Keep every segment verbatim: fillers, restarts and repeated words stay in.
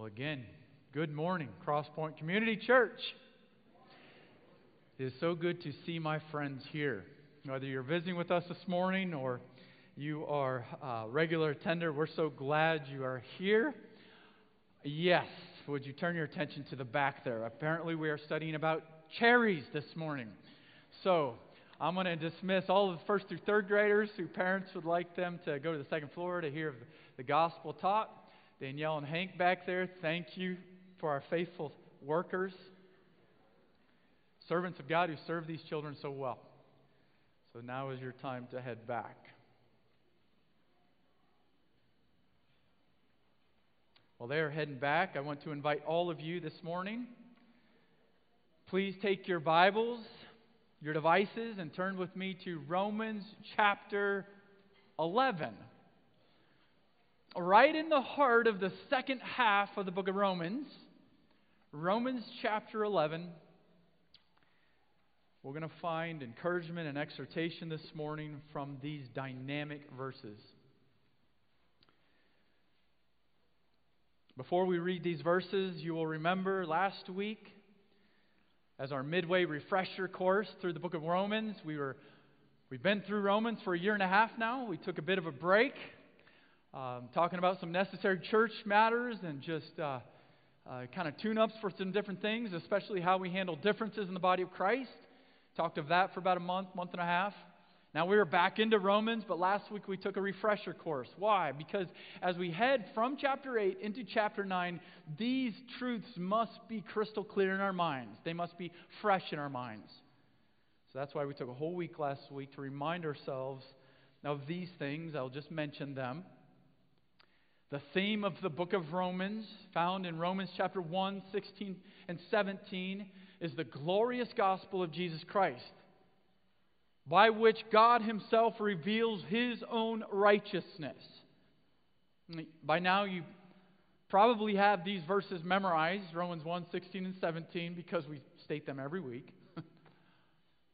Well, again, good morning, Cross Point Community Church. It is so good to see my friends here. Whether you're visiting with us this morning or you are a regular attender, we're so glad you are here. Yes, would you turn your attention to the back there? Apparently we are studying about cherries this morning. So I'm going to dismiss all of the first through third graders who parents would like them to go to the second floor to hear the gospel taught. Danielle and Hank back there, thank you for our faithful workers, servants of God who serve these children so well. So now is your time to head back. While they are heading back, I want to invite all of you this morning, please take your Bibles, your devices, and turn with me to Romans chapter eleven. Right in the heart of the second half of the book of Romans, Romans chapter eleven, we're going to find encouragement and exhortation this morning from these dynamic verses. Before we read these verses, you will remember last week, as our midway refresher course through the book of Romans, we were, we've been through Romans for a year and a half now. We took a bit of a break. Um, talking about some necessary church matters and just uh, uh, kind of tune-ups for some different things, especially how we handle differences in the body of Christ. Talked of that for about a month, month and a half. Now we were back into Romans, but last week we took a refresher course. Why? Because as we head from chapter eight into chapter nine, these truths must be crystal clear in our minds. They must be fresh in our minds. So that's why we took a whole week last week to remind ourselves of these things. I'll just mention them. The theme of the book of Romans, found in Romans chapter one, sixteen, and seventeen, is the glorious gospel of Jesus Christ, by which God himself reveals his own righteousness. By now you probably have these verses memorized, Romans one, sixteen, and seventeen, because we state them every week.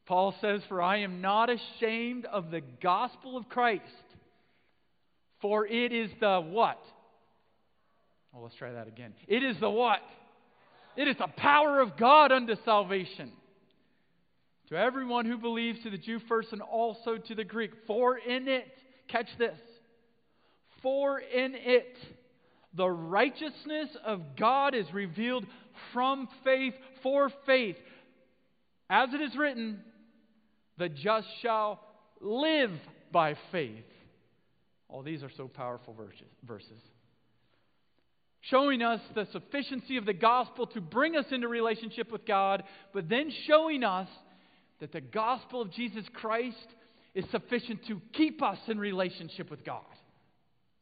Paul says, "For I am not ashamed of the gospel of Christ, for it is the what?" Oh, let's try that again. It is the what? It is the power of God unto salvation, to everyone who believes, to the Jew first and also to the Greek. For in it, catch this, for in it the righteousness of God is revealed from faith for faith. As it is written, the just shall live by faith. Oh, these are so powerful verses, showing us the sufficiency of the gospel to bring us into relationship with God, but then showing us that the gospel of Jesus Christ is sufficient to keep us in relationship with God,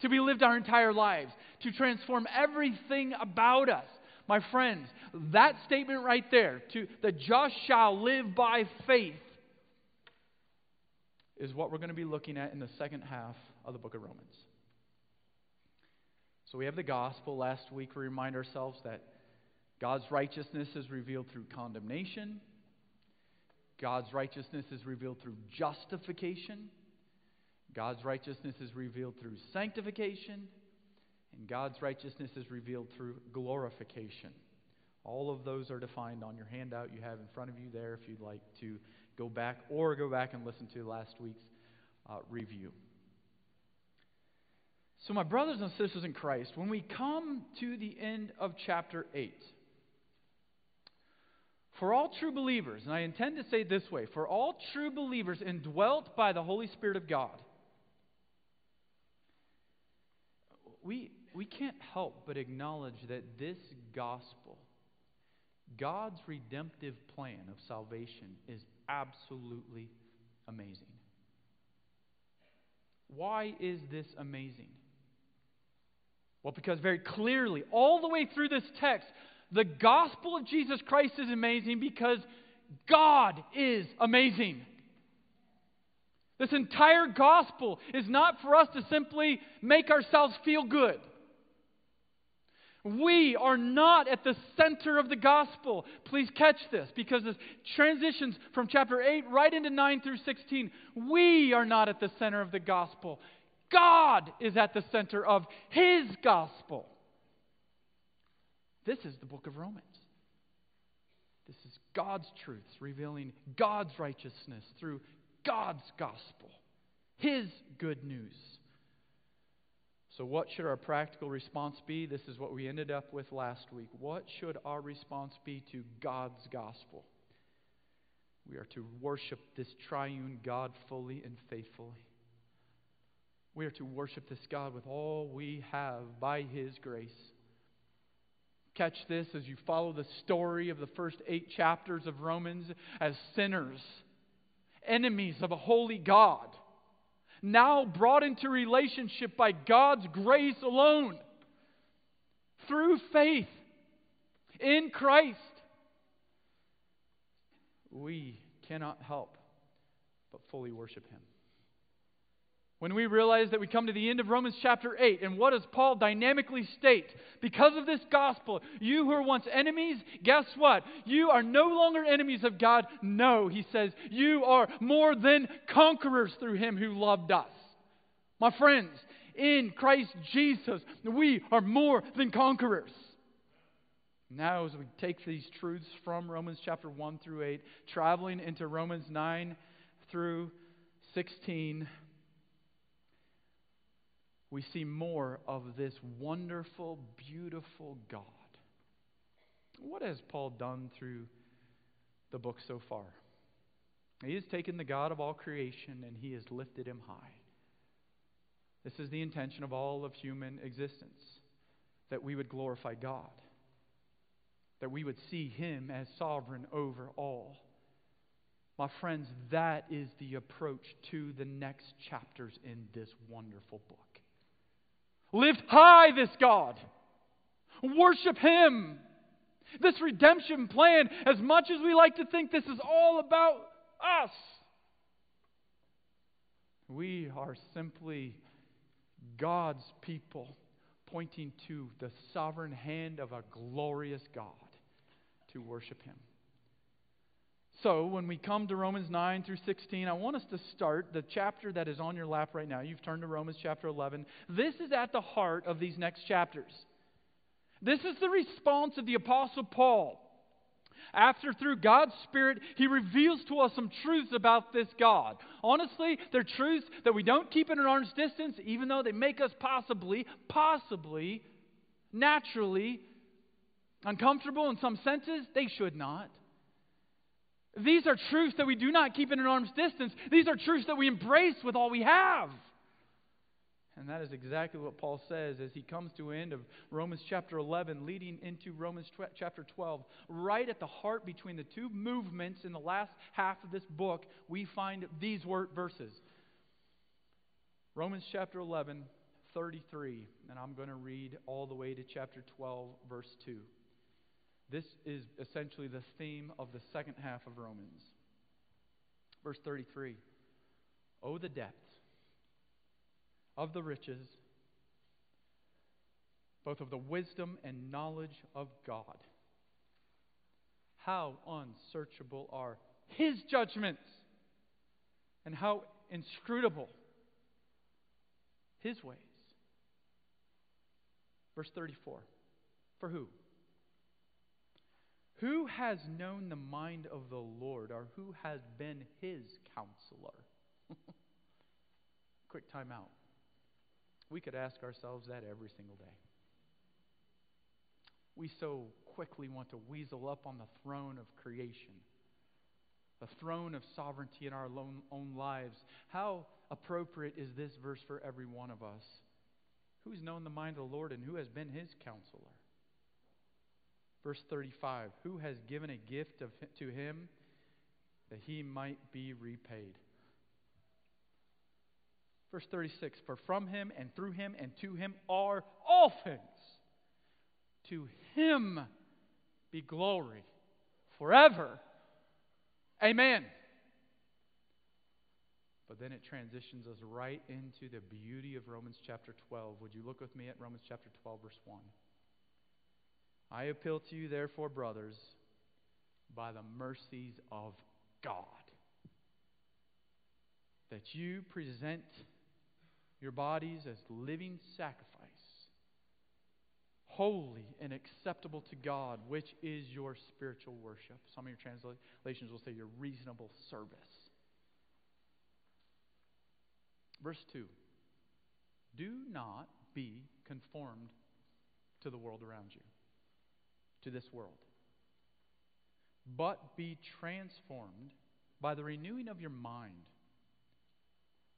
to be lived our entire lives, to transform everything about us. My friends, that statement right there, to the just shall live by faith, is what we're going to be looking at in the second half of the book of Romans. So we have the gospel. Last week we remind ourselves that God's righteousness is revealed through condemnation. God's righteousness is revealed through justification. God's righteousness is revealed through sanctification. And God's righteousness is revealed through glorification. All of those are defined on your handout you have in front of you there if you'd like to go back or go back and listen to last week's uh, review. So my brothers and sisters in Christ, when we come to the end of chapter eight, for all true believers, and I intend to say it this way, for all true believers indwelt by the Holy Spirit of God, we, we can't help but acknowledge that this gospel, God's redemptive plan of salvation, is absolutely amazing. Why is this amazing? Well, because very clearly, all the way through this text, the gospel of Jesus Christ is amazing because God is amazing. This entire gospel is not for us to simply make ourselves feel good. We are not at the center of the gospel. Please catch this, because this transitions from chapter eight right into nine through sixteen. We are not at the center of the gospel. God is at the center of his gospel. This is the book of Romans. This is God's truths revealing God's righteousness through God's gospel, His good news. So what should our practical response be? This is what we ended up with last week. What should our response be to God's gospel? We are to worship this triune God fully and faithfully. We are to worship this God with all we have by His grace. Catch this as you follow the story of the first eight chapters of Romans as sinners, enemies of a holy God, now brought into relationship by God's grace alone, through faith in Christ. We cannot help but fully worship Him. When we realize that we come to the end of Romans chapter eight, and what does Paul dynamically state? Because of this gospel, you who were once enemies, guess what? You are no longer enemies of God. No, he says, you are more than conquerors through Him who loved us. My friends, in Christ Jesus, we are more than conquerors. Now, as we take these truths from Romans chapter one through eight, traveling into Romans nine through sixteen, we see more of this wonderful, beautiful God. What has Paul done through the book so far? He has taken the God of all creation and He has lifted Him high. This is the intention of all of human existence, that we would glorify God, that we would see Him as sovereign over all. My friends, that is the approach to the next chapters in this wonderful book. Lift high this God. Worship Him. This redemption plan, as much as we like to think this is all about us, we are simply God's people pointing to the sovereign hand of a glorious God to worship Him. So when we come to Romans nine through sixteen, I want us to start the chapter that is on your lap right now. You've turned to Romans chapter eleven. This is at the heart of these next chapters. This is the response of the Apostle Paul. After, through God's Spirit, He reveals to us some truths about this God. Honestly, they're truths that we don't keep at an arm's distance, even though they make us possibly, possibly, naturally uncomfortable in some senses. They should not. These are truths that we do not keep at an arm's distance. These are truths that we embrace with all we have. And that is exactly what Paul says as he comes to the end of Romans chapter eleven, leading into Romans chapter twelve. Right at the heart between the two movements in the last half of this book, we find these verses. Romans chapter eleven, thirty-three, and I'm going to read all the way to chapter twelve, verse two. This is essentially the theme of the second half of Romans. Verse thirty-three. Oh, the depth of the riches, both of the wisdom and knowledge of God. How unsearchable are His judgments, and how inscrutable His ways. Verse thirty-four. For who? Who has known the mind of the Lord, or who has been His counselor? Quick time out. We could ask ourselves that every single day. We so quickly want to weasel up on the throne of creation, the throne of sovereignty in our own lives. How appropriate is this verse for every one of us? Who's known the mind of the Lord, and who has been His counselor? Verse thirty-five, who has given a gift of, to him that he might be repaid? Verse thirty-six, for from Him and through Him and to Him are all things. To Him be glory forever. Amen. But then it transitions us right into the beauty of Romans chapter twelve. Would you look with me at Romans chapter twelve, verse one? I appeal to you, therefore, brothers, by the mercies of God, that you present your bodies as living sacrifice, holy and acceptable to God, which is your spiritual worship. Some of your translations will say your reasonable service. Verse two. Do not be conformed to the world around you, to this world, but be transformed by the renewing of your mind,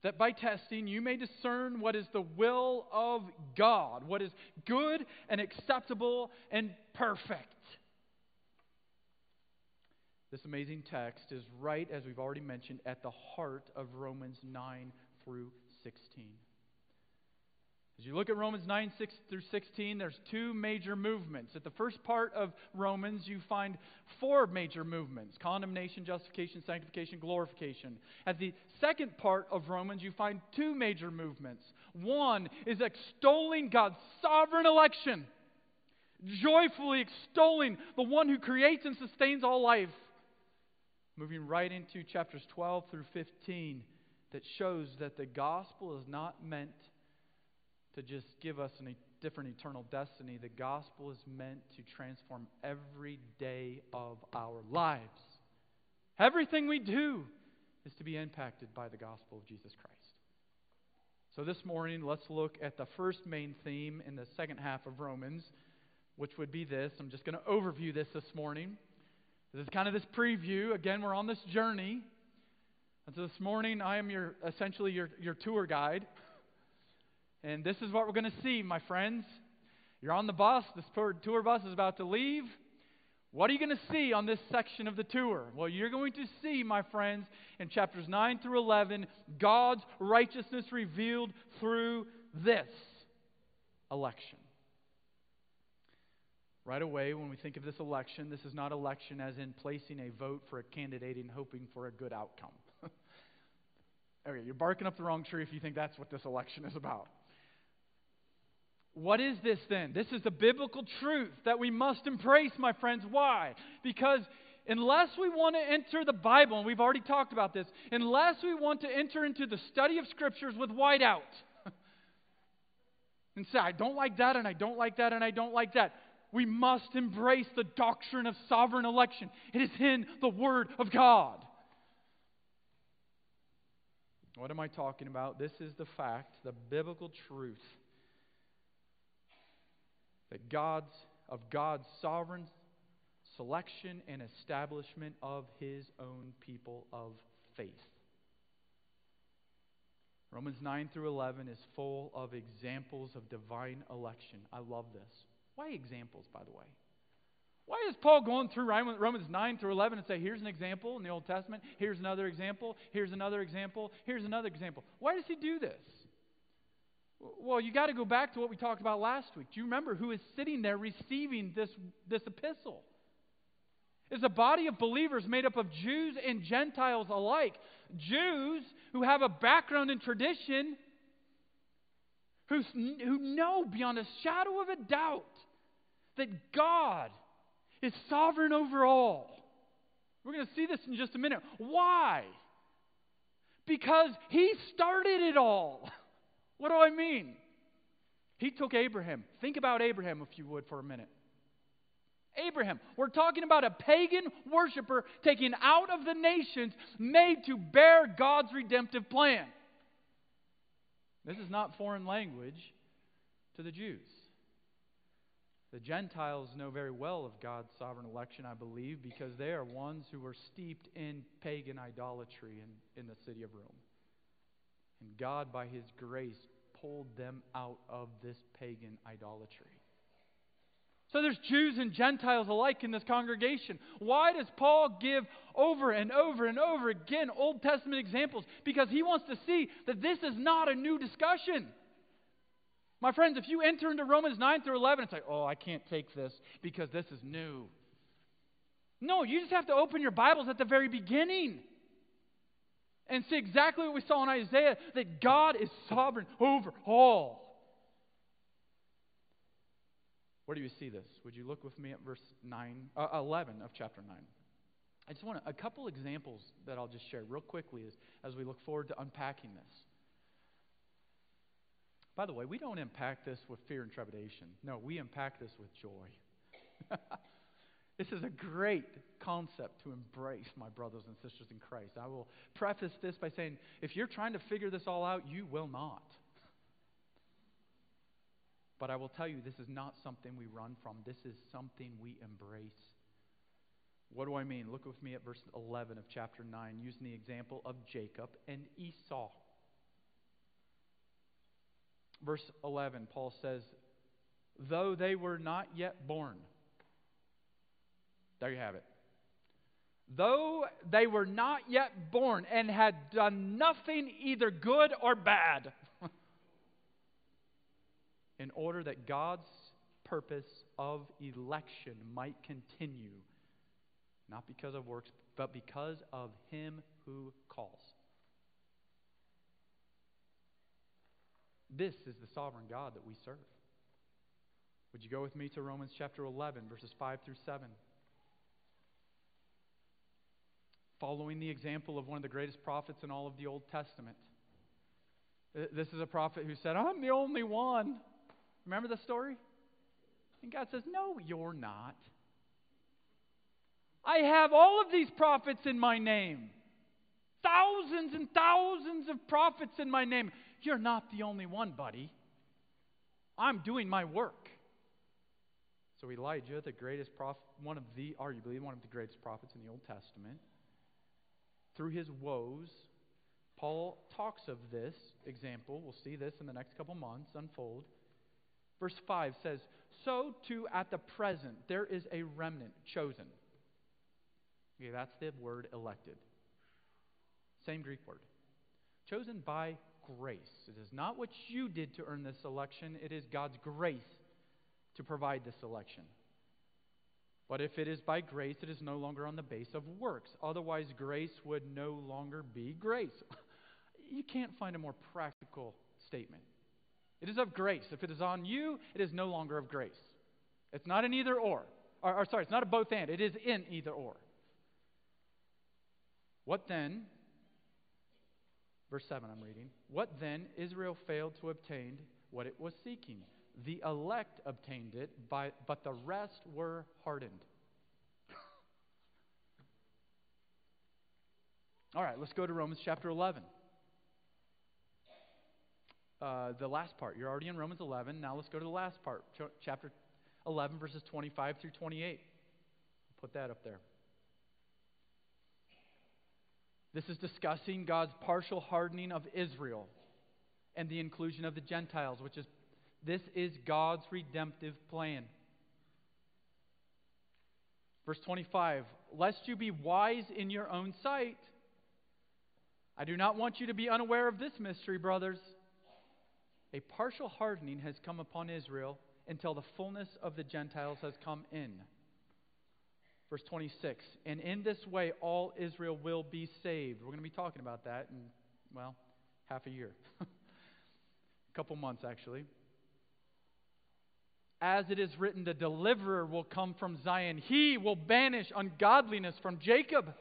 that by testing you may discern what is the will of God, what is good and acceptable and perfect. This amazing text is right, as we've already mentioned, at the heart of Romans nine through sixteen. As you look at Romans nine, six through sixteen, there's two major movements. At the first part of Romans, you find four major movements: condemnation, justification, sanctification, glorification. At the second part of Romans, you find two major movements. One is extolling God's sovereign election, joyfully extolling the one who creates and sustains all life. Moving right into chapters twelve through fifteen, that shows that the gospel is not meant to just give us a different eternal destiny. The gospel is meant to transform every day of our lives. Everything we do is to be impacted by the gospel of Jesus Christ. So this morning, let's look at the first main theme in the second half of Romans, which would be this. I'm just going to overview this this morning. This is kind of this preview. Again, we're on this journey. And so this morning, I am your essentially your, your tour guide. And this is what we're going to see, my friends. You're on the bus. This tour bus is about to leave. What are you going to see on this section of the tour? Well, you're going to see, my friends, in chapters nine through eleven, God's righteousness revealed through this election. Right away, when we think of this election, this is not election as in placing a vote for a candidate and hoping for a good outcome. Okay, you're barking up the wrong tree if you think that's what this election is about. What is this then? This is the biblical truth that we must embrace, my friends. Why? Because unless we want to enter the Bible, and we've already talked about this, unless we want to enter into the study of Scriptures with whiteout and say, I don't like that, and I don't like that, and I don't like that, we must embrace the doctrine of sovereign election. It is in the Word of God. What am I talking about? This is the fact, the biblical truth, that God's, of God's sovereign selection and establishment of His own people of faith. Romans nine through eleven is full of examples of divine election. I love this. Why examples, by the way? Why is Paul going through Romans nine through eleven and say, here's an example in the Old Testament, here's another example, here's another example, here's another example? Why does he do this? Well, you got to go back to what we talked about last week. Do you remember who is sitting there receiving this, this epistle? It's a body of believers made up of Jews and Gentiles alike. Jews who have a background in tradition, who, who know beyond a shadow of a doubt that God is sovereign over all. We're going to see this in just a minute. Why? Because He started it all. What do I mean? He took Abraham. Think about Abraham, if you would, for a minute. Abraham. We're talking about a pagan worshiper taken out of the nations, made to bear God's redemptive plan. This is not foreign language to the Jews. The Gentiles know very well of God's sovereign election, I believe, because they are ones who were steeped in pagan idolatry in, in the city of Rome. And God, by His grace, pulled them out of this pagan idolatry. So there's Jews and Gentiles alike in this congregation. Why does Paul give over and over and over again Old Testament examples? Because he wants to see that this is not a new discussion. My friends, if you enter into Romans nine through eleven, it's like, oh, I can't take this because this is new. No, you just have to open your Bibles at the very beginning and see exactly what we saw in Isaiah, that God is sovereign over all. Where do you see this? Would you look with me at verse nine, uh, eleven of chapter nine? I just want to, a couple examples that I'll just share real quickly as, as we look forward to unpacking this. By the way, we don't impact this with fear and trepidation. No, we impact this with joy. This is a great concept to embrace, my brothers and sisters in Christ. I will preface this by saying, if you're trying to figure this all out, you will not. But I will tell you, this is not something we run from. This is something we embrace. What do I mean? Look with me at verse eleven of chapter nine, using the example of Jacob and Esau. Verse eleven, Paul says, though they were not yet born. There you have it. Though they were not yet born and had done nothing either good or bad, in order that God's purpose of election might continue, not because of works, but because of him who calls. This is the sovereign God that we serve. Would you go with me to Romans chapter eleven, verses five through seven? Following the example of one of the greatest prophets in all of the Old Testament. This is a prophet who said, I'm the only one. Remember the story? And God says, no, you're not. I have all of these prophets in my name. Thousands and thousands of prophets in my name. You're not the only one, buddy. I'm doing my work. So Elijah, the greatest prophet, one of the, arguably one of the greatest prophets in the Old Testament, through his woes, Paul talks of this example. We'll see this in the next couple months unfold. Verse five says, so too at the present there is a remnant chosen. Okay, that's the word elected. Same Greek word. Chosen by grace. It is not what you did to earn this election. It is God's grace to provide this election. But if it is by grace, it is no longer on the base of works. Otherwise, grace would no longer be grace. You can't find a more practical statement. It is of grace. If it is on you, it is no longer of grace. It's not an either or. Or, or sorry, it's not a both and. It is in either or. What then? Verse seven, I'm reading. What then? Israel failed to obtain what it was seeking. The elect obtained it, by, but the rest were hardened. All right, let's go to Romans chapter eleven. Uh, the last part. You're already in Romans eleven. Now let's go to the last part. Ch- chapter eleven, verses twenty-five through twenty-eight. Put that up there. This is discussing God's partial hardening of Israel and the inclusion of the Gentiles, which is, this is God's redemptive plan. Verse twenty-five, lest you be wise in your own sight. I do not want you to be unaware of this mystery, brothers. A partial hardening has come upon Israel until the fullness of the Gentiles has come in. Verse twenty-six, and in this way all Israel will be saved. We're going to be talking about that in, well, half a year. A couple months, actually. As it is written, the deliverer will come from Zion. He will banish ungodliness from Jacob.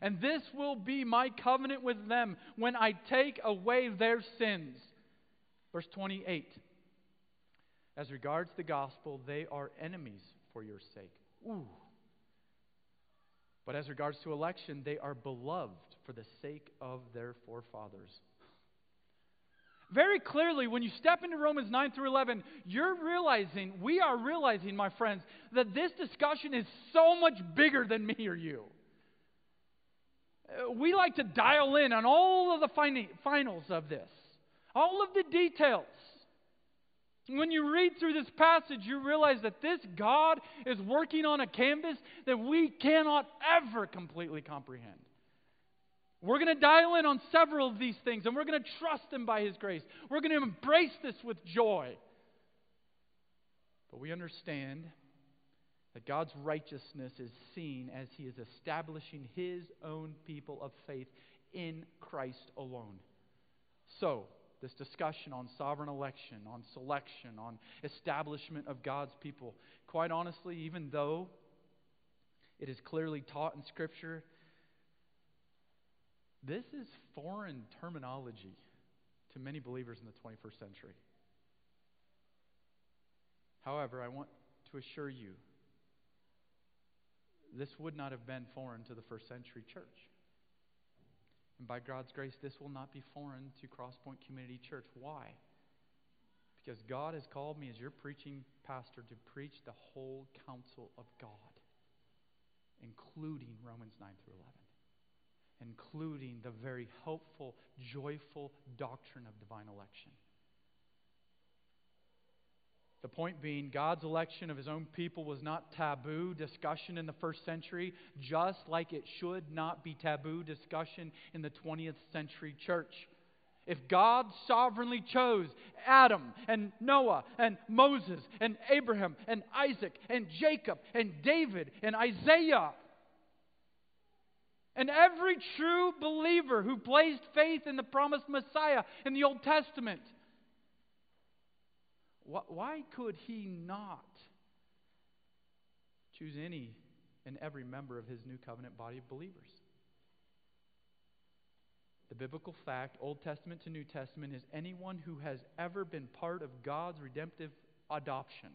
And this will be my covenant with them when I take away their sins. Verse twenty-eight, as regards the gospel, they are enemies for your sake. Ooh. But as regards to election, they are beloved for the sake of their forefathers. Very clearly, when you step into Romans nine through eleven, you're realizing, we are realizing, my friends, that this discussion is so much bigger than me or you. We like to dial in on all of the fin- finals of this, all of the details. When you read through this passage, you realize that this God is working on a canvas that we cannot ever completely comprehend. We're going to dial in on several of these things, and we're going to trust Him by His grace. We're going to embrace this with joy. But we understand that God's righteousness is seen as He is establishing His own people of faith in Christ alone. So, this discussion on sovereign election, on selection, on establishment of God's people, quite honestly, even though it is clearly taught in Scripture, this is foreign terminology to many believers in the twenty-first century. However, I want to assure you, this would not have been foreign to the first century church. And by God's grace, this will not be foreign to Cross Point Community Church. Why? Because God has called me as your preaching pastor to preach the whole counsel of God, including Romans nine through eleven, including the very hopeful, joyful doctrine of divine election. The point being, God's election of His own people was not taboo discussion in the first century, just like it should not be taboo discussion in the twentieth century church. If God sovereignly chose Adam and Noah and Moses and Abraham and Isaac and Jacob and David and Isaiah and every true believer who placed faith in the promised Messiah in the Old Testament, why could He not choose any and every member of His new covenant body of believers? The biblical fact, Old Testament to New Testament, is anyone who has ever been part of God's redemptive adoption.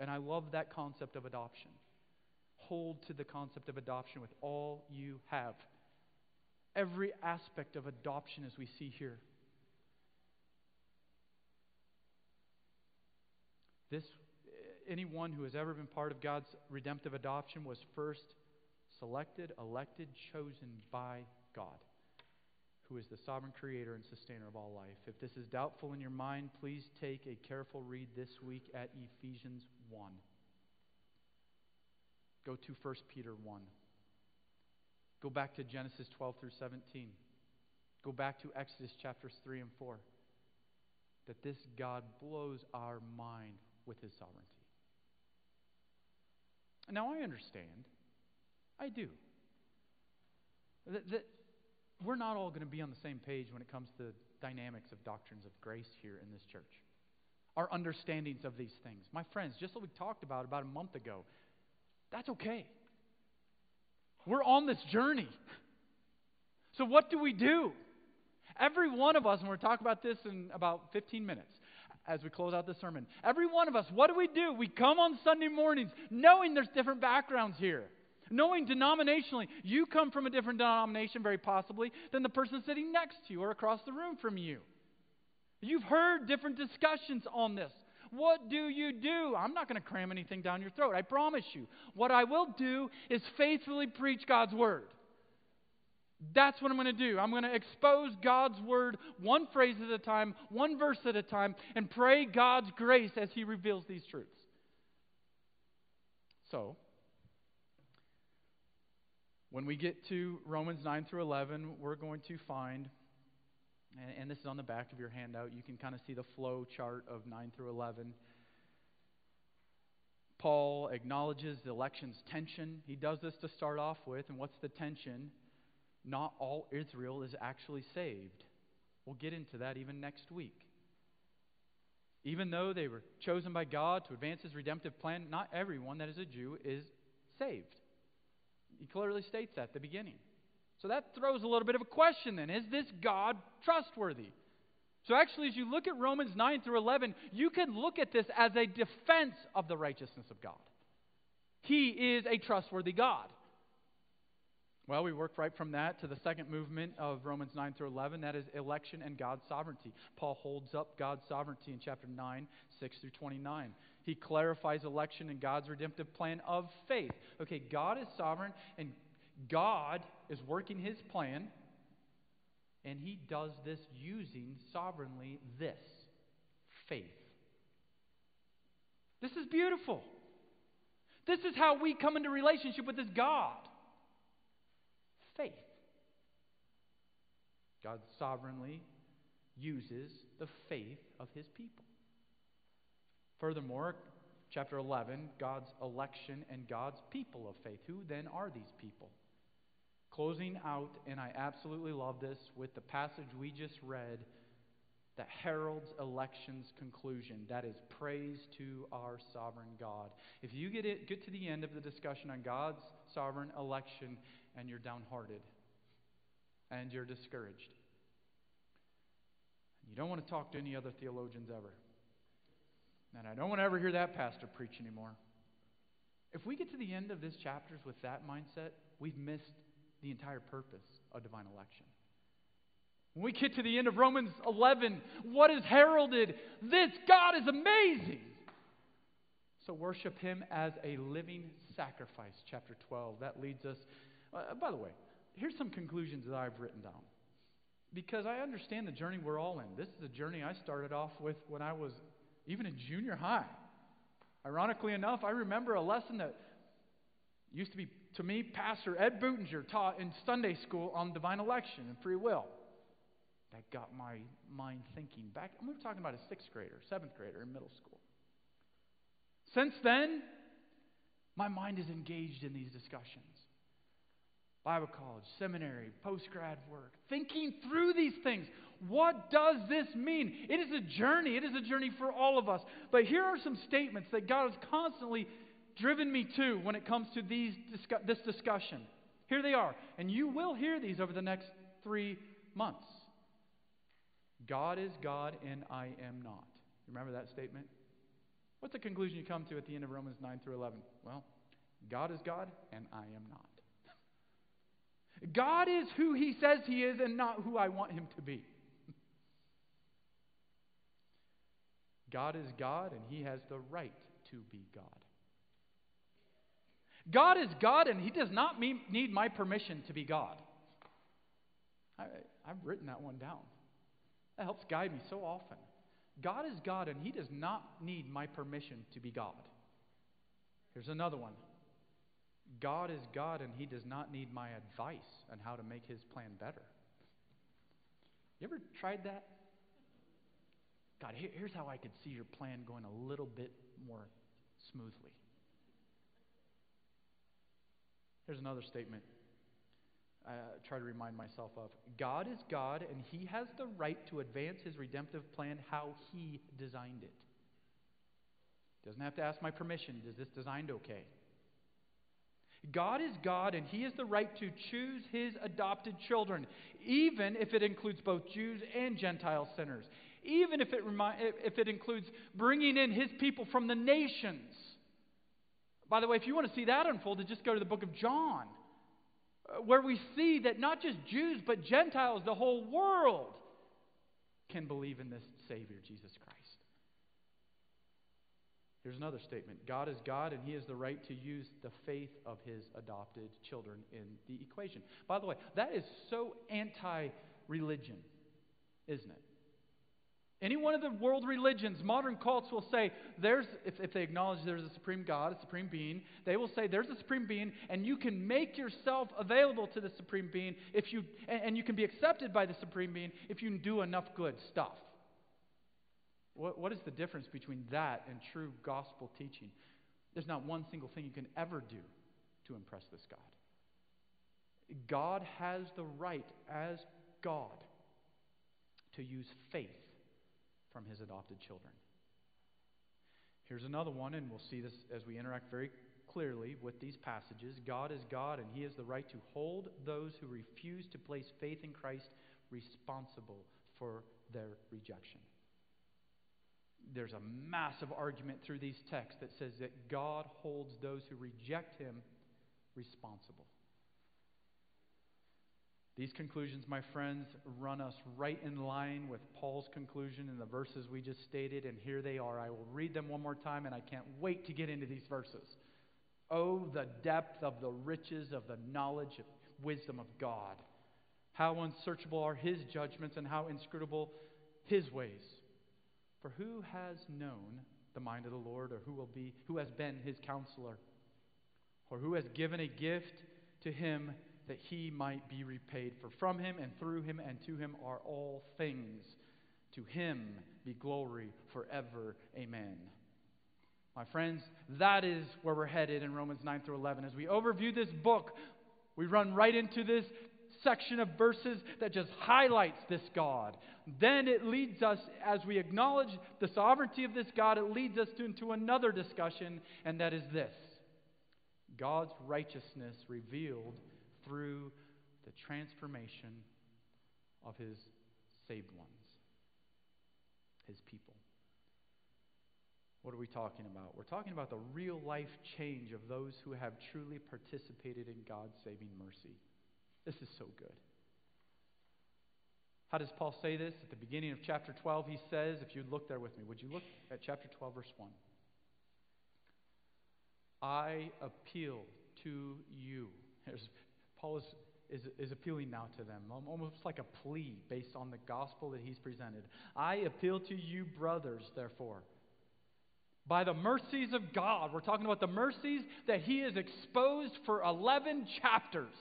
And I love that concept of adoption. Hold to the concept of adoption with all you have. Every aspect of adoption, as we see here. This, anyone who has ever been part of God's redemptive adoption was first selected, elected, chosen by God, who is the sovereign creator and sustainer of all life. If this is doubtful in your mind, please take a careful read this week at Ephesians one. Go to First Peter one. Go back to Genesis twelve through seventeen. Go back to Exodus chapters three and four. That this God blows our mind with His sovereignty. Now I understand. I do. That, that we're not all going to be on the same page when it comes to the dynamics of doctrines of grace here in this church. Our understandings of these things. My friends, just what we talked about about a month ago, that's okay. We're on this journey. So what do we do? Every one of us, and we're talking about this in about fifteen minutes, as we close out the sermon. Every one of us, what do we do? We come on Sunday mornings knowing there's different backgrounds here. Knowing denominationally, you come from a different denomination very possibly than the person sitting next to you or across the room from you. You've heard different discussions on this. What do you do? I'm not going to cram anything down your throat, I promise you. What I will do is faithfully preach God's Word. That's what I'm going to do. I'm going to expose God's Word one phrase at a time, one verse at a time, and pray God's grace as He reveals these truths. So, when we get to Romans nine through eleven, we're going to find, and, and this is on the back of your handout, you can kind of see the flow chart of nine through eleven. Paul acknowledges the election's tension. He does this to start off with, and what's the tension? Not all Israel is actually saved. We'll get into that even next week. Even though they were chosen by God to advance His redemptive plan, not everyone that is a Jew is saved. He clearly states that at the beginning. So that throws a little bit of a question then. Is this God trustworthy? So actually, as you look at Romans nine through eleven, you can look at this as a defense of the righteousness of God. He is a trustworthy God. Well, we work right from that to the second movement of Romans nine through eleven. That is election and God's sovereignty. Paul holds up God's sovereignty in chapter nine, six through twenty-nine. He clarifies election and God's redemptive plan of faith. Okay, God is sovereign and God is working His plan. And He does this using sovereignly this, faith. This is beautiful. This is how we come into relationship with this God. Faith. God sovereignly uses the faith of His people. Furthermore, chapter eleven, God's election and God's people of faith. Who then are these people? Closing out, and I absolutely love this, with the passage we just read that heralds election's conclusion. That is praise to our sovereign God. If you get it, get to the end of the discussion on God's sovereign election, and you're downhearted, and you're discouraged, You don't want to talk to any other theologians ever. And I don't want to ever hear that pastor preach anymore. If we get to the end of this chapter with that mindset, we've missed the entire purpose of divine election. When we get to the end of Romans eleven, what is heralded? This God is amazing. So worship Him as a living sacrifice, chapter twelve. That leads us, uh, by the way, here's some conclusions that I've written down. Because I understand the journey we're all in. This is a journey I started off with when I was even in junior high. Ironically enough, I remember a lesson that used to be, to me, Pastor Ed Bootinger taught in Sunday school on divine election and free will. That got my mind thinking back. I'm talking about a sixth grader, seventh grader in middle school. Since then, my mind is engaged in these discussions. Bible college, seminary, post-grad work, thinking through these things. What does this mean? It is a journey. It is a journey for all of us. But here are some statements that God has constantly driven me to when it comes to these this discussion. Here they are. And you will hear these over the next three months. God is God and I am not. Remember that statement? What's the conclusion you come to at the end of Romans nine through eleven? Well, God is God and I am not. God is who He says He is and not who I want Him to be. God is God and He has the right to be God. God is God and He does not mean, need my permission to be God. I, I've written that one down. That helps guide me so often. God is God and He does not need my permission to be God. Here's another one. God is God and He does not need my advice on how to make His plan better. You ever tried that? God, here, here's how I could see your plan going a little bit more smoothly. Here's another statement I try to remind myself of. God is God and He has the right to advance His redemptive plan how He designed it. He doesn't have to ask my permission. Is this designed okay? God is God, and He has the right to choose His adopted children, even if it includes both Jews and Gentile sinners, even if it remi- if it includes bringing in His people from the nations. By the way, if you want to see that unfolded, just go to the book of John, where we see that not just Jews, but Gentiles, the whole world, can believe in this Savior, Jesus Christ. Here's another statement. God is God, and He has the right to use the faith of His adopted children in the equation. By the way, that is so anti-religion, isn't it? Any one of the world religions, modern cults will say, there's, if, if they acknowledge there's a supreme God, a supreme being, they will say there's a supreme being, and you can make yourself available to the supreme being, if you, and, and you can be accepted by the supreme being if you do enough good stuff. What, what is the difference between that and true gospel teaching? There's not one single thing you can ever do to impress this God. God has the right, as God, to use faith from His adopted children. Here's another one, and we'll see this as we interact very clearly with these passages. God is God, and He has the right to hold those who refuse to place faith in Christ responsible for their rejection. There's a massive argument through these texts that says that God holds those who reject Him responsible. These conclusions, my friends, run us right in line with Paul's conclusion in the verses we just stated, and here they are. I will read them one more time, and I can't wait to get into these verses. Oh, the depth of the riches of the knowledge and wisdom of God. How unsearchable are His judgments, and how inscrutable His ways. For who has known the mind of the Lord, or who will be, who has been His counselor, or who has given a gift to Him that He might be repaid? For from Him and through Him and to Him are all things. To Him be glory forever. Amen. My friends, that is where we're headed in Romans nine through eleven. As we overview this book, we run right into this section of verses that just highlights this God. Then it leads us, as we acknowledge the sovereignty of this God, it leads us to, into another discussion, and that is this: God's righteousness revealed through the transformation of His saved ones. his people. What are we talking about? We're talking about the real life change of those who have truly participated in God's saving mercy. This is so good. How does Paul say this? At the beginning of chapter twelve, he says, if you look there with me, would you look at chapter twelve, verse one? I appeal to you. There's, Paul is, is, is appealing now to them, almost like a plea based on the gospel that he's presented. I appeal to you, brothers, therefore, by the mercies of God. We're talking about the mercies that he has exposed for eleven chapters.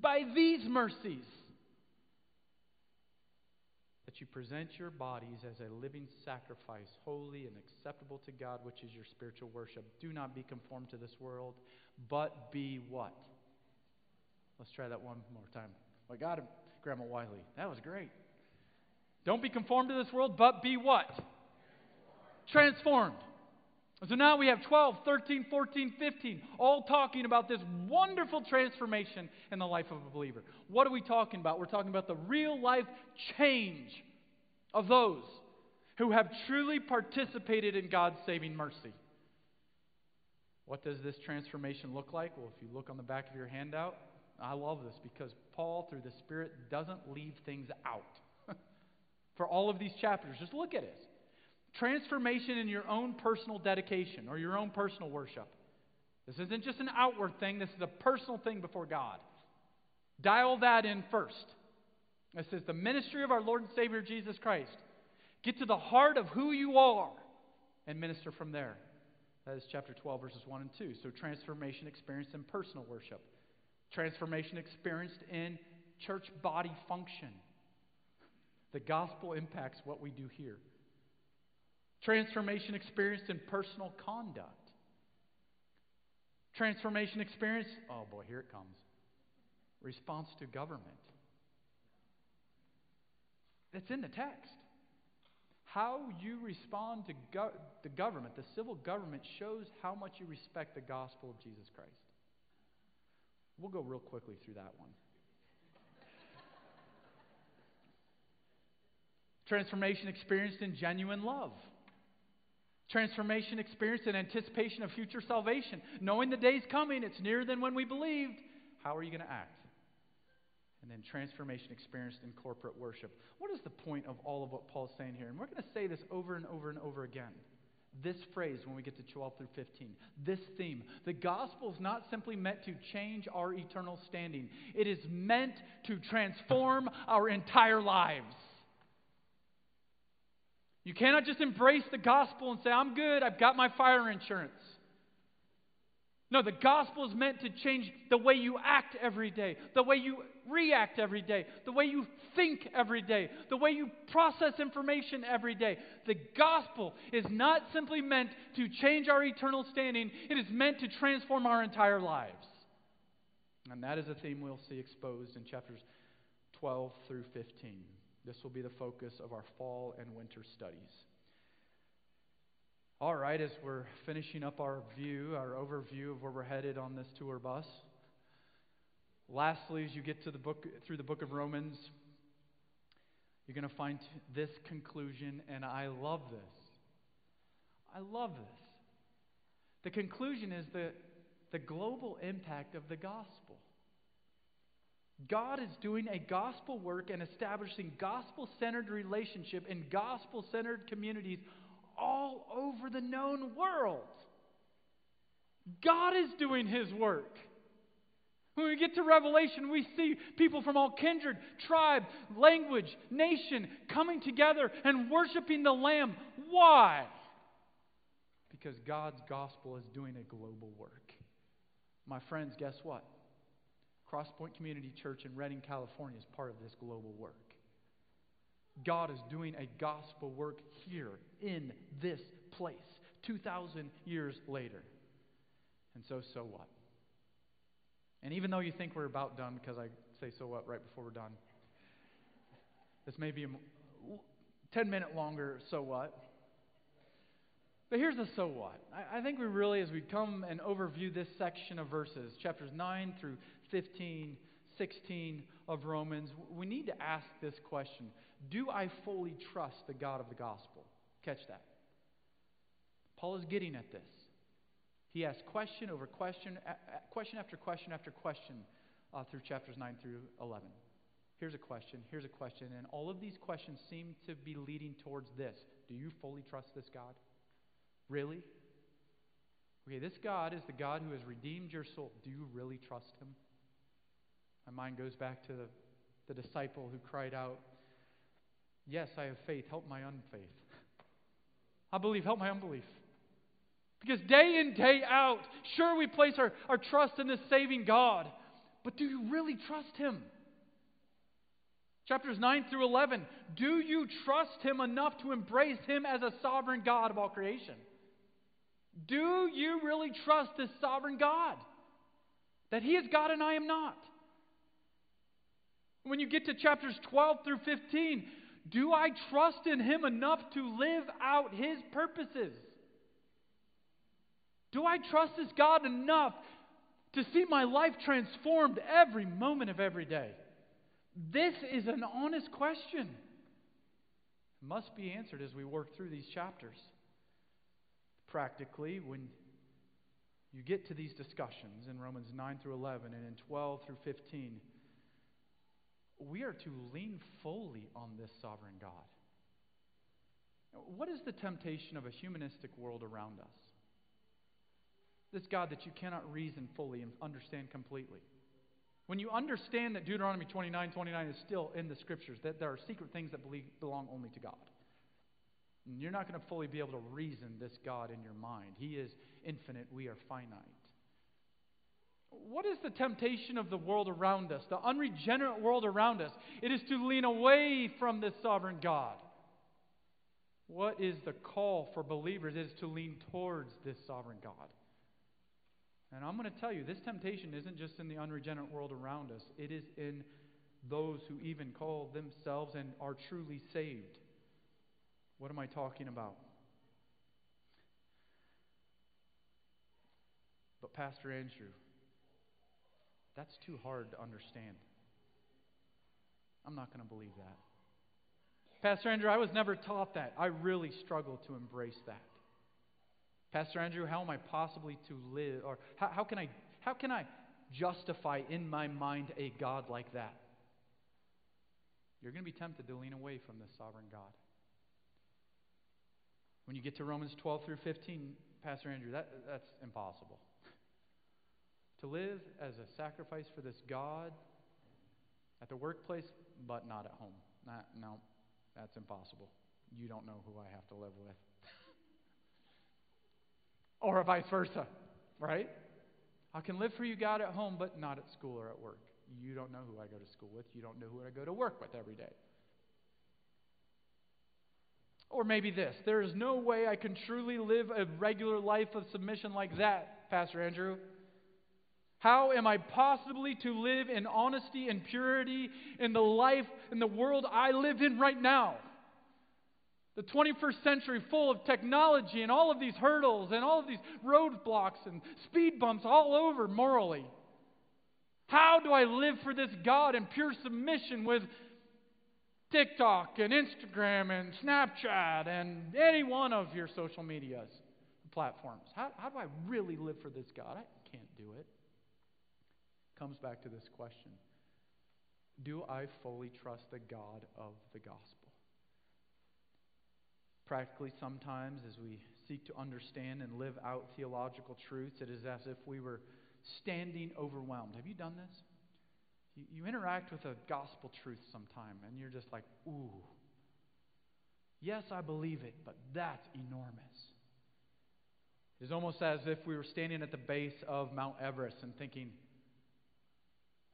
By these mercies, that you present your bodies as a living sacrifice, holy and acceptable to God, which is your spiritual worship. Do not be conformed to this world, but be what? Let's try that one more time. I got him, Grandma Wiley. That was great. Don't be conformed to this world, but be what? Transformed. So now we have twelve, thirteen, fourteen, fifteen, all talking about this wonderful transformation in the life of a believer. What are we talking about? We're talking about the real life change of those who have truly participated in God's saving mercy. What does this transformation look like? Well, if you look on the back of your handout, I love this because Paul, through the Spirit, doesn't leave things out. For all of these chapters, just look at it. Transformation in your own personal dedication or your own personal worship. This isn't just an outward thing. This is a personal thing before God. Dial that in first. This is the ministry of our Lord and Savior Jesus Christ. Get to the heart of who you are and minister from there. That is chapter twelve, verses one and two. So transformation experienced in personal worship. Transformation experienced in church body function. The gospel impacts what we do here. Transformation experienced in personal conduct. Transformation experienced, oh boy, here it comes. Response to government. It's in the text. How you respond to go- the government, the civil government, shows how much you respect the gospel of Jesus Christ. We'll go real quickly through that one. Transformation experienced in genuine love. Transformation experienced in anticipation of future salvation. Knowing the day's coming, it's nearer than when we believed. How are you going to act? And then transformation experienced in corporate worship. What is the point of all of what Paul's saying here? And we're going to say this over and over and over again. This phrase, when we get to twelve through fifteen, this theme. The gospel is not simply meant to change our eternal standing. It is meant to transform our entire lives. You cannot just embrace the gospel and say, I'm good, I've got my fire insurance. No, the gospel is meant to change the way you act every day, the way you react every day, the way you think every day, the way you process information every day. The gospel is not simply meant to change our eternal standing. It is meant to transform our entire lives. And that is a theme we'll see exposed in chapters twelve through fifteen. This will be the focus of our fall and winter studies. All right, as we're finishing up our view, our overview of where we're headed on this tour bus. Lastly, as you get to the book through the book of Romans, you're going to find this conclusion, and I love this. I love this. The conclusion is the the global impact of the gospel. God is doing a gospel work and establishing gospel-centered relationship in gospel-centered communities all over the known world. God is doing his work. When we get to Revelation, we see people from all kindred, tribe, language, nation coming together and worshiping the Lamb. Why? Because God's gospel is doing a global work. My friends, guess what? Cross Point Community Church in Redding, California is part of this global work. God is doing a gospel work here in this place two thousand years later. And so, so what? And even though you think we're about done, because I say so what right before we're done, this may be a ten minute longer so what. But here's the so what. I, I think we really, as we come and overview this section of verses, chapters nine through fifteen, sixteen of Romans, we need to ask this question. Do I fully trust the God of the gospel? Catch that. Paul is getting at this. He asks question over question, question after question after question uh, through chapters nine through eleven. Here's a question, here's a question, and all of these questions seem to be leading towards this. Do you fully trust this God? Really? Okay, this God is the God who has redeemed your soul. Do you really trust him? My mind goes back to the, the disciple who cried out, yes, I have faith, help my unfaith. I believe, help my unbelief. Because day in, day out, sure we place our, our trust in this saving God, but do you really trust him? Chapters nine through eleven, do you trust him enough to embrace him as a sovereign God of all creation? Do you really trust this sovereign God? That he is God and I am not? When you get to chapters twelve through fifteen, do I trust in him enough to live out his purposes? Do I trust this God enough to see my life transformed every moment of every day? This is an honest question. It must be answered as we work through these chapters. Practically, when you get to these discussions in Romans nine through eleven and in twelve through fifteen, we are to lean fully on this sovereign God. What is the temptation of a humanistic world around us? This God that you cannot reason fully and understand completely. When you understand that Deuteronomy twenty-nine twenty-nine is still in the Scriptures, that there are secret things that belong only to God. And you're not going to fully be able to reason this God in your mind. He is infinite. We are finite. What is the temptation of the world around us, the unregenerate world around us? It is to lean away from this sovereign God. What is the call for believers? It is to lean towards this sovereign God. And I'm going to tell you, this temptation isn't just in the unregenerate world around us. It is in those who even call themselves and are truly saved. What am I talking about? But Pastor Andrew, that's too hard to understand. I'm not going to believe that. Pastor Andrew, I was never taught that. I really struggle to embrace that. Pastor Andrew, how am I possibly to live, or how, how can I how can I justify in my mind a God like that? You're going to be tempted to lean away from this sovereign God. When you get to Romans twelve through fifteen, Pastor Andrew, that that's impossible. To live as a sacrifice for this God at the workplace, but not at home. Not, no, that's impossible. You don't know who I have to live with. Or vice versa, right? I can live for you, God, at home, but not at school or at work. You don't know who I go to school with. You don't know who I go to work with every day. Or maybe this. There is no way I can truly live a regular life of submission like that, Pastor Andrew. How am I possibly to live in honesty and purity in the life, in the world I live in right now? The twenty-first century full of technology and all of these hurdles and all of these roadblocks and speed bumps all over morally. How do I live for this God in pure submission with TikTok and Instagram and Snapchat and any one of your social media platforms? How, how do I really live for this God? I can't do it. Comes back to this question. Do I fully trust the God of the gospel? Practically, sometimes as we seek to understand and live out theological truths, it is as if we were standing overwhelmed. Have you done this? You, you interact with a gospel truth sometime, and you're just like, ooh, yes, I believe it, but that's enormous. It is almost as if we were standing at the base of Mount Everest and thinking,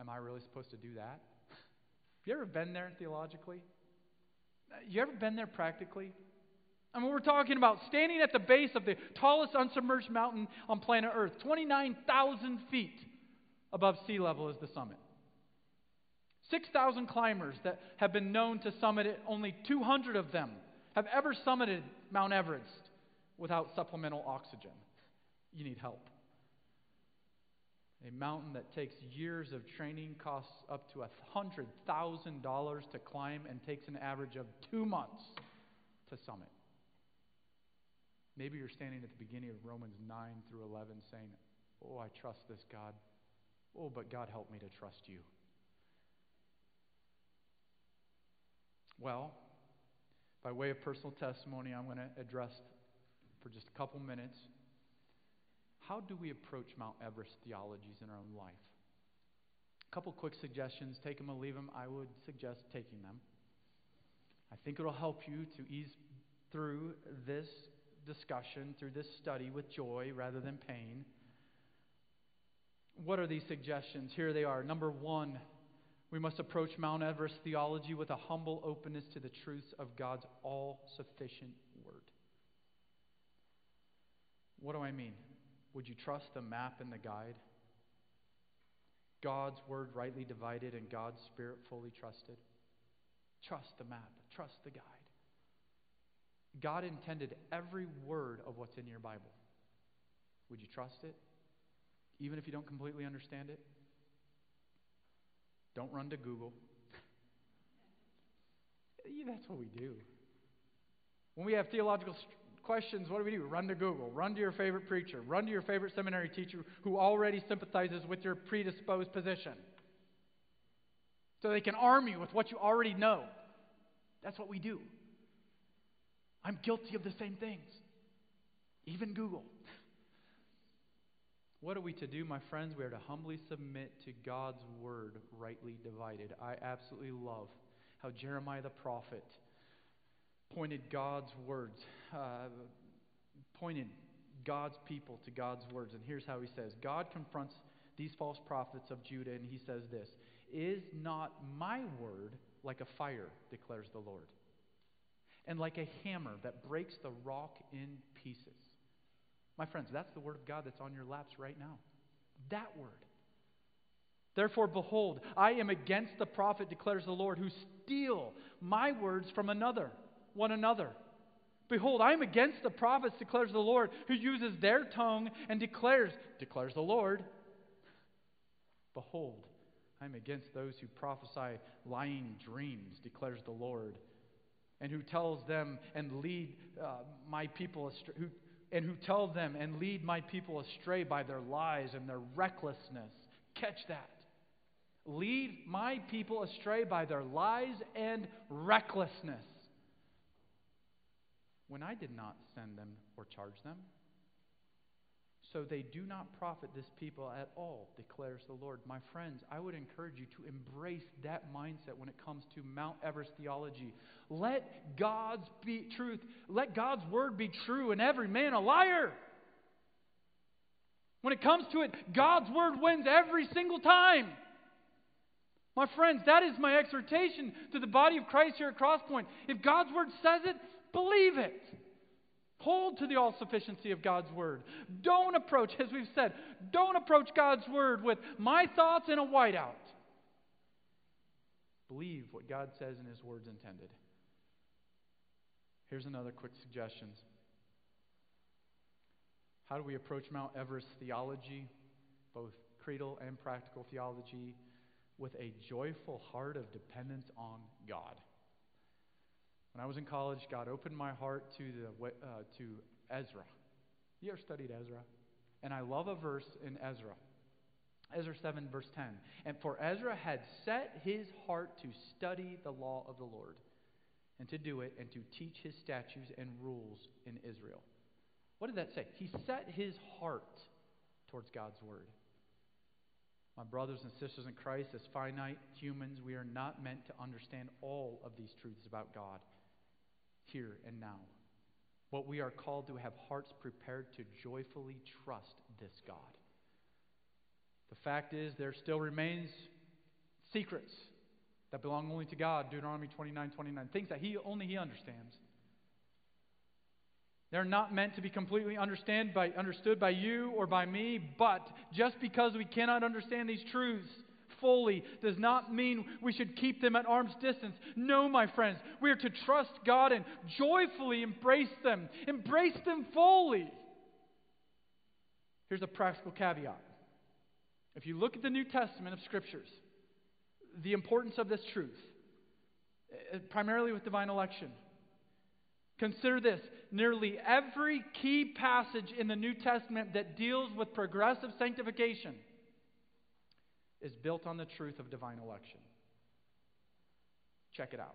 am I really supposed to do that? Have you ever been there theologically? You ever been there practically? I mean, we're talking about standing at the base of the tallest unsubmerged mountain on planet Earth. twenty-nine thousand feet above sea level is the summit. six thousand climbers that have been known to summit it, only two hundred of them have ever summited Mount Everest without supplemental oxygen. You need help. A mountain that takes years of training, costs up to one hundred thousand dollars to climb, and takes an average of two months to summit. Maybe you're standing at the beginning of Romans nine through eleven saying, oh, I trust this God. Oh, but God, help me to trust you. Well, by way of personal testimony, I'm going to address for just a couple minutes, how do we approach Mount Everest theologies in our own life? A couple quick suggestions. Take them or leave them. I would suggest taking them. I think it'll help you to ease through this discussion, through this study with joy rather than pain. What are these suggestions? Here they are. Number one, we must approach Mount Everest theology with a humble openness to the truths of God's all-sufficient word. What do I mean? Would you trust the map and the guide? God's word rightly divided and God's spirit fully trusted. Trust the map. Trust the guide. God intended every word of what's in your Bible. Would you trust it? Even if you don't completely understand it? Don't run to Google. Yeah, that's what we do. When we have theological st- questions, what do we do? Run to Google. Run to your favorite preacher. Run to your favorite seminary teacher who already sympathizes with your predisposed position. So they can arm you with what you already know. That's what we do. I'm guilty of the same things. Even Google. What are we to do, my friends? We are to humbly submit to God's word rightly divided. I absolutely love how Jeremiah the prophet pointed God's words, uh, pointed God's people to God's words. And here's how he says, God confronts these false prophets of Judah, and he says this, is not my word like a fire, declares the Lord, and like a hammer that breaks the rock in pieces? My friends, that's the word of God that's on your laps right now. That word. Therefore, behold, I am against the prophet, declares the Lord, who steal my words from another, one another. Behold, I am against the prophets, declares the Lord, who uses their tongue and declares, declares the Lord. Behold, I am against those who prophesy lying dreams, declares the Lord, and who tells them and lead uh, my people astray, who, and who tell them and lead my people astray by their lies and their recklessness. Catch that. Lead my people astray by their lies and recklessness. When I did not send them or charge them. So they do not profit this people at all, declares the Lord. My friends, I would encourage you to embrace that mindset when it comes to Mount Everest theology. Let God's be truth, let God's word be true, and every man a liar. When it comes to it, God's word wins every single time. My friends, that is my exhortation to the body of Christ here at Cross Point. If God's word says it, believe it. Hold to the all-sufficiency of God's word. Don't approach, as we've said, don't approach God's word with my thoughts in a whiteout. Believe what God says in his words intended. Here's another quick suggestion. How do we approach Mount Everest theology, both creedal and practical theology, with a joyful heart of dependence on God? When I was in college, God opened my heart to the uh, to Ezra. You ever studied Ezra? And I love a verse in Ezra. Ezra seven, verse ten. And for Ezra had set his heart to study the law of the Lord, and to do it, and to teach his statutes and rules in Israel. What did that say? He set his heart towards God's word. My brothers and sisters in Christ, as finite humans, we are not meant to understand all of these truths about God here and now. But we are called to have hearts prepared to joyfully trust this God. The fact is, there still remains secrets that belong only to God. Deuteronomy twenty-nine twenty-nine, things that he only he understands. They're not meant to be completely understand by, understood by you or by me, but just because we cannot understand these truths fully does not mean we should keep them at arm's distance. No, my friends, we are to trust God and joyfully embrace them. Embrace them fully. Here's a practical caveat. If you look at the New Testament of Scriptures, the importance of this truth, primarily with divine election. Consider this. Nearly every key passage in the New Testament that deals with progressive sanctification is built on the truth of divine election. Check it out.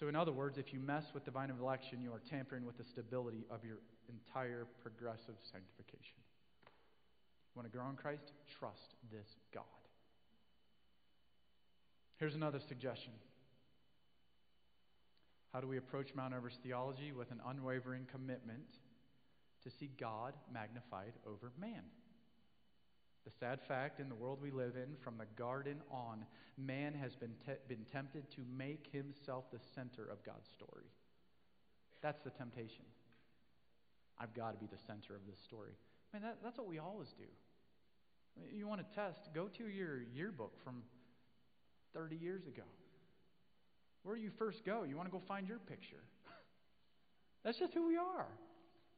So in other words, if you mess with divine election, you are tampering with the stability of your entire progressive sanctification. You want to grow in Christ? Trust this God. Here's another suggestion. How do we approach Mount Everest theology? With an unwavering commitment to see God magnified over man. The sad fact in the world we live in, from the garden on, man has been te- been tempted to make himself the center of God's story. That's the temptation. I've got to be the center of this story. Man, that, that's what we always do. I mean, you want to test? Go to your yearbook from thirty years ago. Where you first go, you want to go find your picture. That's just who we are.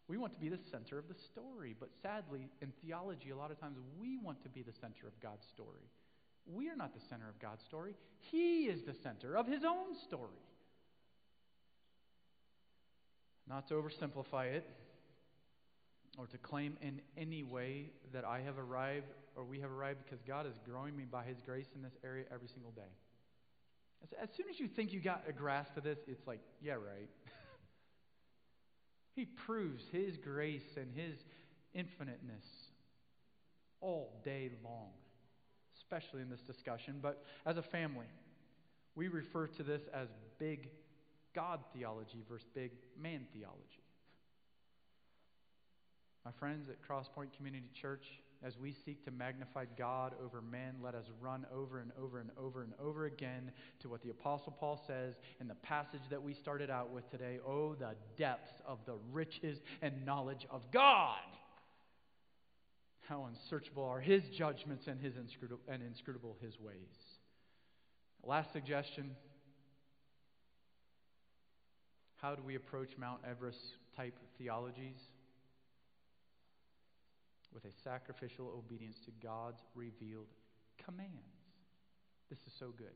We want to be the center of the story. But sadly, in theology, a lot of times we want to be the center of God's story. We are not the center of God's story. He is the center of His own story. Not to oversimplify it, or to claim in any way that I have arrived or we have arrived, because God is growing me by His grace in this area every single day. As soon as you think you got a grasp of this, it's like, yeah, right. He proves His grace and His infiniteness all day long, especially in this discussion. But as a family, we refer to this as big God theology versus big man theology. My friends at Cross Point Community Church, as we seek to magnify God over man, let us run over and over and over and over again to what the Apostle Paul says in the passage that we started out with today. Oh, the depths of the riches and knowledge of God! How unsearchable are His judgments and his inscrutable, and inscrutable His ways. Last suggestion. How do we approach Mount Everest-type theologies? With a sacrificial obedience to God's revealed commands. This is so good.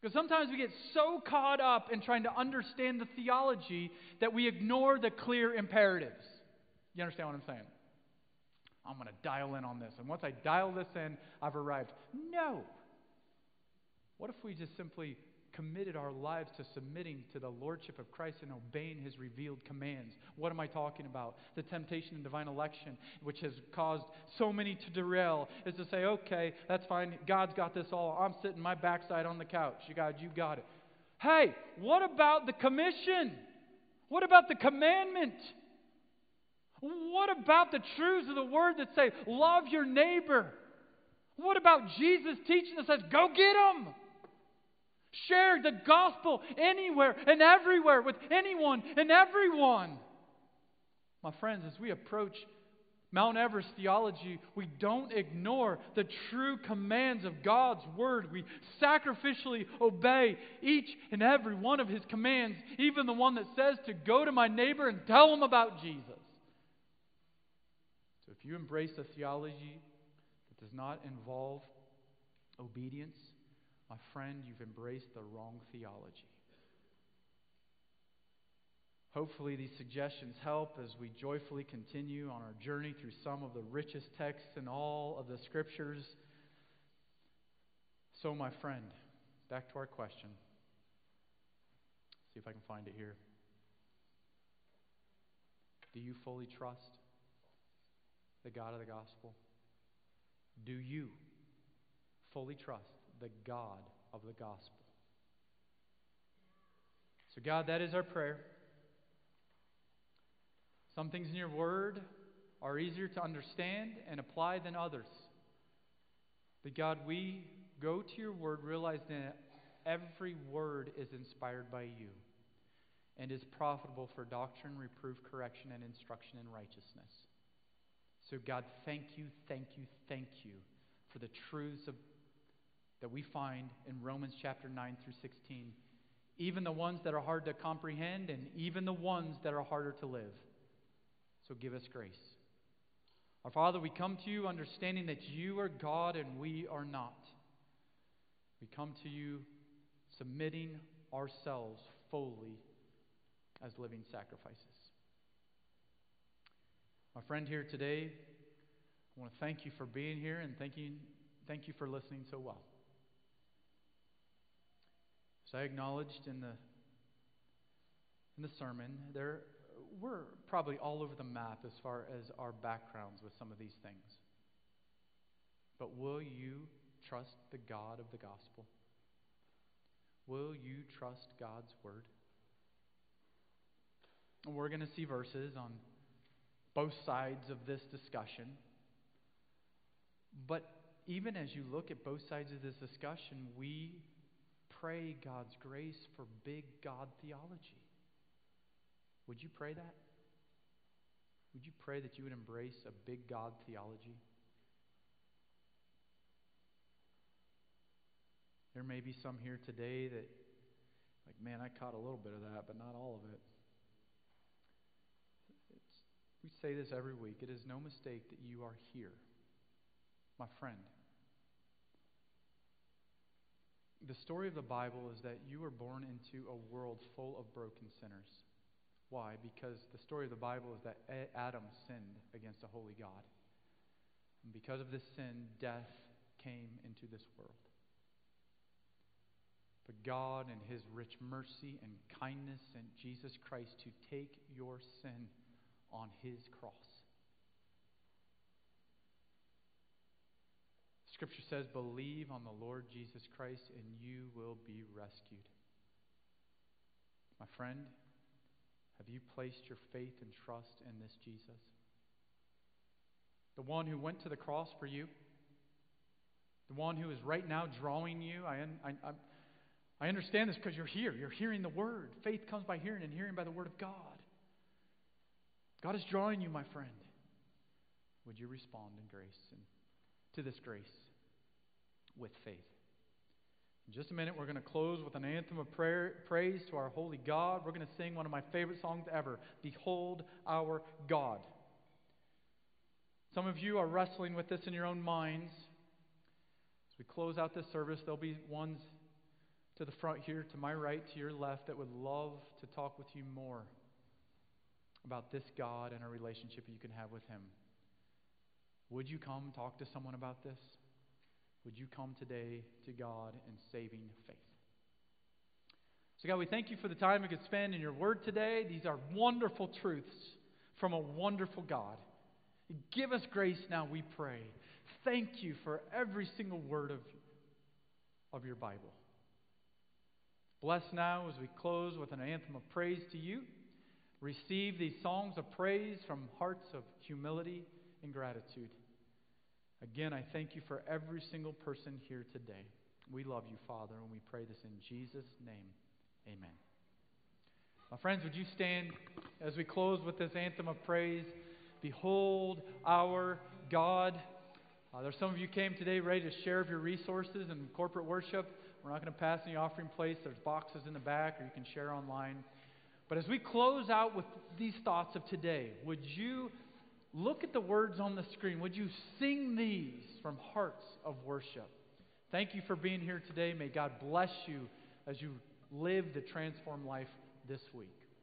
Because sometimes we get so caught up in trying to understand the theology that we ignore the clear imperatives. You understand what I'm saying? I'm going to dial in on this. And once I dial this in, I've arrived. No. What if we just simply committed our lives to submitting to the Lordship of Christ and obeying His revealed commands? What am I talking about? The temptation in divine election, which has caused so many to derail, is to say, okay, that's fine. God's got this all. I'm sitting my backside on the couch. You got, you got it. Hey, what about the commission? What about the commandment? What about the truths of the Word that say, love your neighbor? What about Jesus' teaching that says, go get them? Share the gospel anywhere and everywhere with anyone and everyone. My friends, as we approach Mount Everest theology, we don't ignore the true commands of God's Word. We sacrificially obey each and every one of His commands, even the one that says to go to my neighbor and tell him about Jesus. So if you embrace a theology that does not involve obedience, my friend, you've embraced the wrong theology. Hopefully these suggestions help as we joyfully continue on our journey through some of the richest texts in all of the Scriptures. So my friend, back to our question. See if I can find it here. Do you fully trust the God of the gospel? Do you fully trust the God of the gospel? So God, that is our prayer. Some things in your Word are easier to understand and apply than others. But God, we go to your Word realizing that every word is inspired by you and is profitable for doctrine, reproof, correction, and instruction in righteousness. So God, thank you, thank you, thank you for the truths of that we find in Romans chapter nine through sixteen, even the ones that are hard to comprehend and even the ones that are harder to live. So give us grace. Our Father, we come to you understanding that you are God and we are not. We come to you submitting ourselves fully as living sacrifices. My friend here today, I want to thank you for being here and thank you, thank you for listening so well. As I acknowledged in the in the sermon, there we're probably all over the map as far as our backgrounds with some of these things. But will you trust the God of the gospel? Will you trust God's word? And we're going to see verses on both sides of this discussion. But even as you look at both sides of this discussion, we pray God's grace for big God theology. Would you pray that? Would you pray that you would embrace a big God theology? There may be some here today that, like, man, I caught a little bit of that, but not all of it. It's, we say this every week. It is no mistake that you are here. My friend, the story of the Bible is that you were born into a world full of broken sinners. Why? Because the story of the Bible is that Adam sinned against a holy God. And because of this sin, death came into this world. But God and His rich mercy and kindness sent Jesus Christ to take your sin on His cross. Scripture says, believe on the Lord Jesus Christ and you will be rescued. My friend, have you placed your faith and trust in this Jesus? The one who went to the cross for you. The one who is right now drawing you. I, I, I, I understand this because you're here. You're hearing the Word. Faith comes by hearing and hearing by the Word of God. God is drawing you, my friend. Would you respond in grace and to this grace with faith? In just a minute, we're going to close with an anthem of prayer, praise to our holy God. We're going to sing one of my favorite songs ever, Behold Our God. Some of you are wrestling with this in your own minds. As we close out this service, there'll be ones to the front here, to my right, to your left, that would love to talk with you more about this God and a relationship you can have with Him. Would you come talk to someone about this? Would you come today to God in saving faith? So God, we thank you for the time we could spend in your word today. These are wonderful truths from a wonderful God. Give us grace now, we pray. Thank you for every single word of, of your Bible. Bless now as we close with an anthem of praise to you. Receive these songs of praise from hearts of humility and gratitude. Again, I thank you for every single person here today. We love you, Father, and we pray this in Jesus' name. Amen. My friends, would you stand as we close with this anthem of praise? Behold our God. Uh, there's some of you came today ready to share of your resources in corporate worship. We're not going to pass any offering place. There's boxes in the back, or you can share online. But as we close out with these thoughts of today, would you look at the words on the screen. Would you sing these from hearts of worship? Thank you for being here today. May God bless you as you live the transformed life this week.